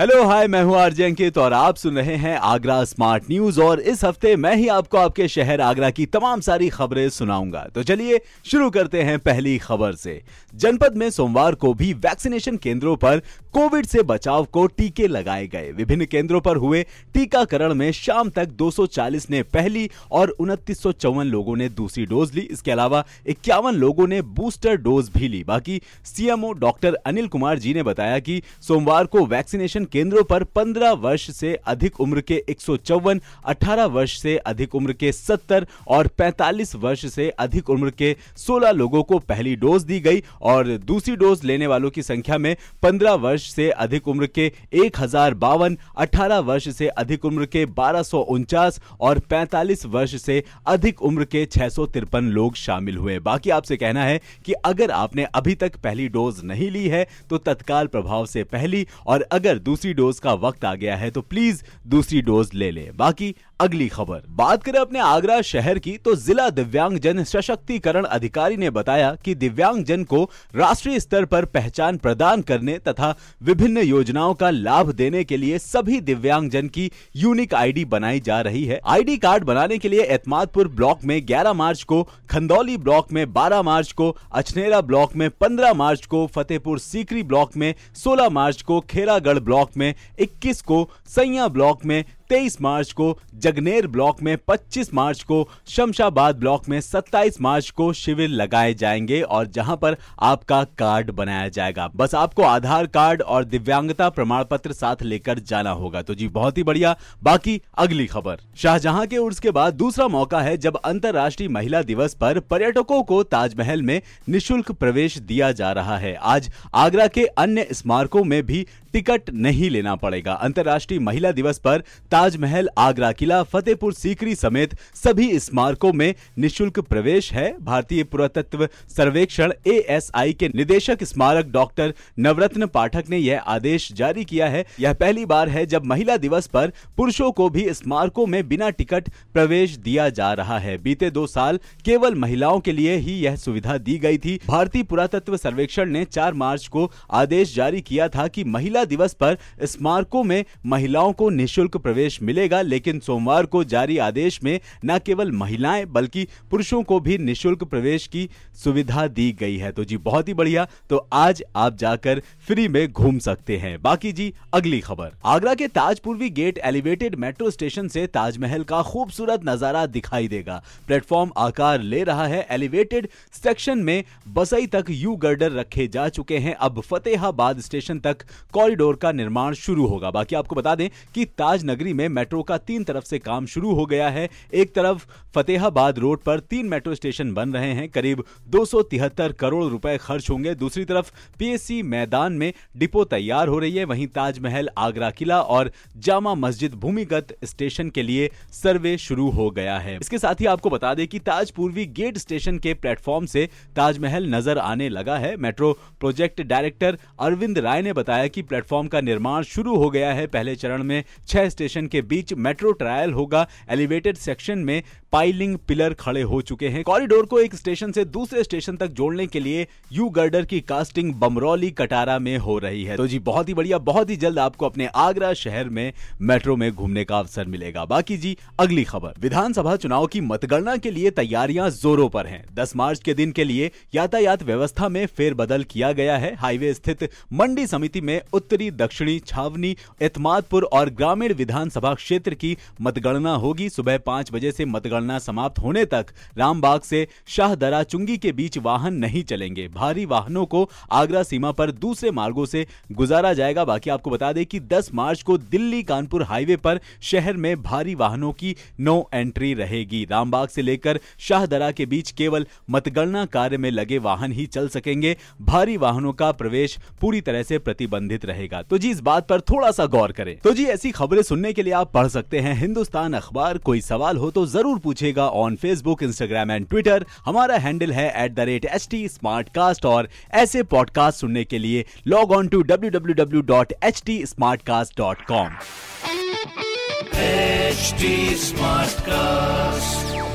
Hello hi, मैं हूँ RJ अंकित और आप सुन रहे हैं आगरा स्मार्ट न्यूज। और इस हफ्ते मैं ही आपको आपके शहर आगरा की तमाम सारी खबरें सुनाऊंगा। तो चलिए शुरू करते हैं पहली खबर से। जनपद में सोमवार को भी वैक्सीनेशन केंद्रों पर कोविड से बचाव को टीके लगाए गए। विभिन्न केंद्रों पर हुए टीकाकरण में शाम तक 240 ने पहली और 2954 लोगों ने दूसरी डोज ली। इसके अलावा 51 लोगों ने बूस्टर डोज भी ली। बाकी CMO डॉक्टर अनिल कुमार जी ने बताया कि सोमवार को वैक्सीनेशन केंद्रों पर 15 वर्ष से अधिक उम्र के 154, 18 वर्ष से अधिक उम्र के 70 और 45 वर्ष से अधिक उम्र के 16 लोगों को पहली डोज दी गई। और दूसरी डोज लेने वालों की संख्या में 15 वर्ष से अधिक उम्र के 1052, 18 वर्ष से अधिक उम्र के 1249 और 45 वर्ष से अधिक उम्र के 653 लोग शामिल हुए। बाकी आपसे कहना है कि अगर आपने अभी तक पहली डोज नहीं ली है तो तत्काल प्रभाव से पहली, और अगर दूसरी डोज का वक्त आ गया है तो प्लीज दूसरी डोज ले ले। बाकी अगली खबर बात करें अपने आगरा शहर की, तो जिला दिव्यांग जन सशक्तिकरण अधिकारी ने बताया कि दिव्यांग जन को राष्ट्रीय स्तर पर पहचान प्रदान करने तथा विभिन्न योजनाओं का लाभ देने के लिए सभी दिव्यांग जन की यूनिक आईडी बनाई जा रही है। आईडी कार्ड बनाने के लिए एतमादपुर ब्लॉक में 11 मार्च को, खंदौली ब्लॉक में 12 मार्च को, अचनेरा ब्लॉक में 15 मार्च को, फतेहपुर सीकरी ब्लॉक में 16 मार्च को, खेरागढ़ ब्लॉक में 21 को, सैया ब्लॉक में 23 मार्च को, जगनेर ब्लॉक में 25 मार्च को, शमशाबाद ब्लॉक में 27 मार्च को शिविर लगाए जाएंगे और जहां पर आपका कार्ड बनाया जाएगा। बस आपको आधार कार्ड और दिव्यांगता प्रमाण पत्र साथ लेकर जाना होगा। तो जी बहुत ही बढ़िया। बाकी अगली खबर, शाहजहां के उर्स के बाद दूसरा मौका है जब अंतर्राष्ट्रीय महिला दिवस पर पर्यटकों को ताजमहल में निःशुल्क प्रवेश दिया जा रहा है। आज आगरा के अन्य स्मारकों में भी टिकट नहीं लेना पड़ेगा। अंतर्राष्ट्रीय महिला दिवस पर ताजमहल, आगरा किला, फतेहपुर सीकरी समेत सभी स्मारकों में निशुल्क प्रवेश है। भारतीय पुरातत्व सर्वेक्षण ASI के निदेशक स्मारक डॉक्टर नवरत्न पाठक ने यह आदेश जारी किया है। यह पहली बार है जब महिला दिवस पर पुरुषों को भी स्मारकों में बिना टिकट प्रवेश दिया जा रहा है। बीते 2 साल केवल महिलाओं के लिए ही यह सुविधा दी गई थी। भारतीय पुरातत्व सर्वेक्षण ने 4 मार्च को आदेश जारी किया था कि महिला दिवस पर स्मारकों में महिलाओं को निःशुल्क प्रवेश मिलेगा, लेकिन सोमवार को जारी आदेश में न केवल महिलाएं बल्कि पुरुषों को भी निशुल्क प्रवेश की सुविधा दी गई है। तो जी बहुत ही बढ़िया। तो आज आप जाकर फ्री में घूम सकते हैं। बाकी जी अगली खबर, आगरा के Tajpurvi gate elevated metro station से ताजमहल का खूबसूरत नजारा दिखाई देगा। प्लेटफॉर्म आकार ले रहा है। एलिवेटेड सेक्शन में बसई तक यू गर्डर रखे जा चुके हैं। अब फतेहाबाद स्टेशन तक कॉरिडोर का निर्माण शुरू होगा। बाकी आपको बता दें कि ताजनगर में मेट्रो का 3 तरफ से काम शुरू हो गया है। एक तरफ फतेहाबाद रोड पर 3 मेट्रो स्टेशन बन रहे हैं, करीब 273 करोड़ रुपए खर्च होंगे। दूसरी तरफ PSC मैदान में डिपो तैयार हो रही है। वहीं ताजमहल, आगरा किला और जामा मस्जिद भूमिगत स्टेशन के लिए सर्वे शुरू हो गया है। इसके साथ ही आपको बता दें कि ताज पूर्वी गेट स्टेशन के प्लेटफॉर्म से ताजमहल नजर आने लगा है। Metro project director Arvind Rai ने बताया कि प्लेटफॉर्म का निर्माण शुरू हो गया है। पहले चरण में 6 स्टेशन के बीच मेट्रो ट्रायल होगा। एलिवेटेड सेक्शन में पाइलिंग पिलर खड़े हो चुके हैं। कॉरिडोर को एक स्टेशन से दूसरे स्टेशन तक जोड़ने के लिए यू गर्डर की कास्टिंग बमरौली, कटारा में हो रही है। तो जी बहुत ही बढ़िया। बहुत ही जल्द आपको अपने आगरा शहर में मेट्रो में घूमने का अवसर मिलेगा। बाकी जी अगली खबर, विधानसभा चुनाव की मतगणना के लिए तैयारियां जोरों पर हैं। 10 मार्च के दिन के लिए यातायात व्यवस्था में फेरबदल किया गया है। हाईवे स्थित मंडी समिति में उत्तरी, दक्षिणी, छावनी, एतमादपुर और ग्रामीण विधानसभा क्षेत्र की मतगणना होगी। सुबह 5 बजे से मतगणना समाप्त होने तक रामबाग से शाहदरा चुंगी के बीच वाहन नहीं चलेंगे। भारी वाहनों को आगरा सीमा पर दूसरे मार्गों से गुजारा जाएगा। बाकी आपको बता दें कि 10 मार्च को दिल्ली कानपुर हाईवे पर शहर में भारी वाहनों की नो एंट्री रहेगी। रामबाग से लेकर शाहदरा के बीच केवल मतगणना कार्य में लगे वाहन ही चल सकेंगे। भारी वाहनों का प्रवेश पूरी तरह से प्रतिबंधित रहेगा। तो जी इस बात पर थोड़ा सा गौर करें। तो जी ऐसी खबरें सुनने के लिए आप पढ़ सकते हैं हिंदुस्तान अखबार। कोई सवाल हो तो जरूर पूछेगा on Facebook, Instagram and Twitter. हमारा हैंडल है @HT Smartcast। और ऐसे पॉडकास्ट सुनने के लिए लॉग ऑन टू www.htsmartcast.com।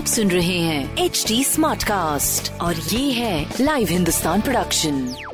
आप सुन रहे हैं HD Smartcast और ये है लाइव हिंदुस्तान प्रोडक्शन।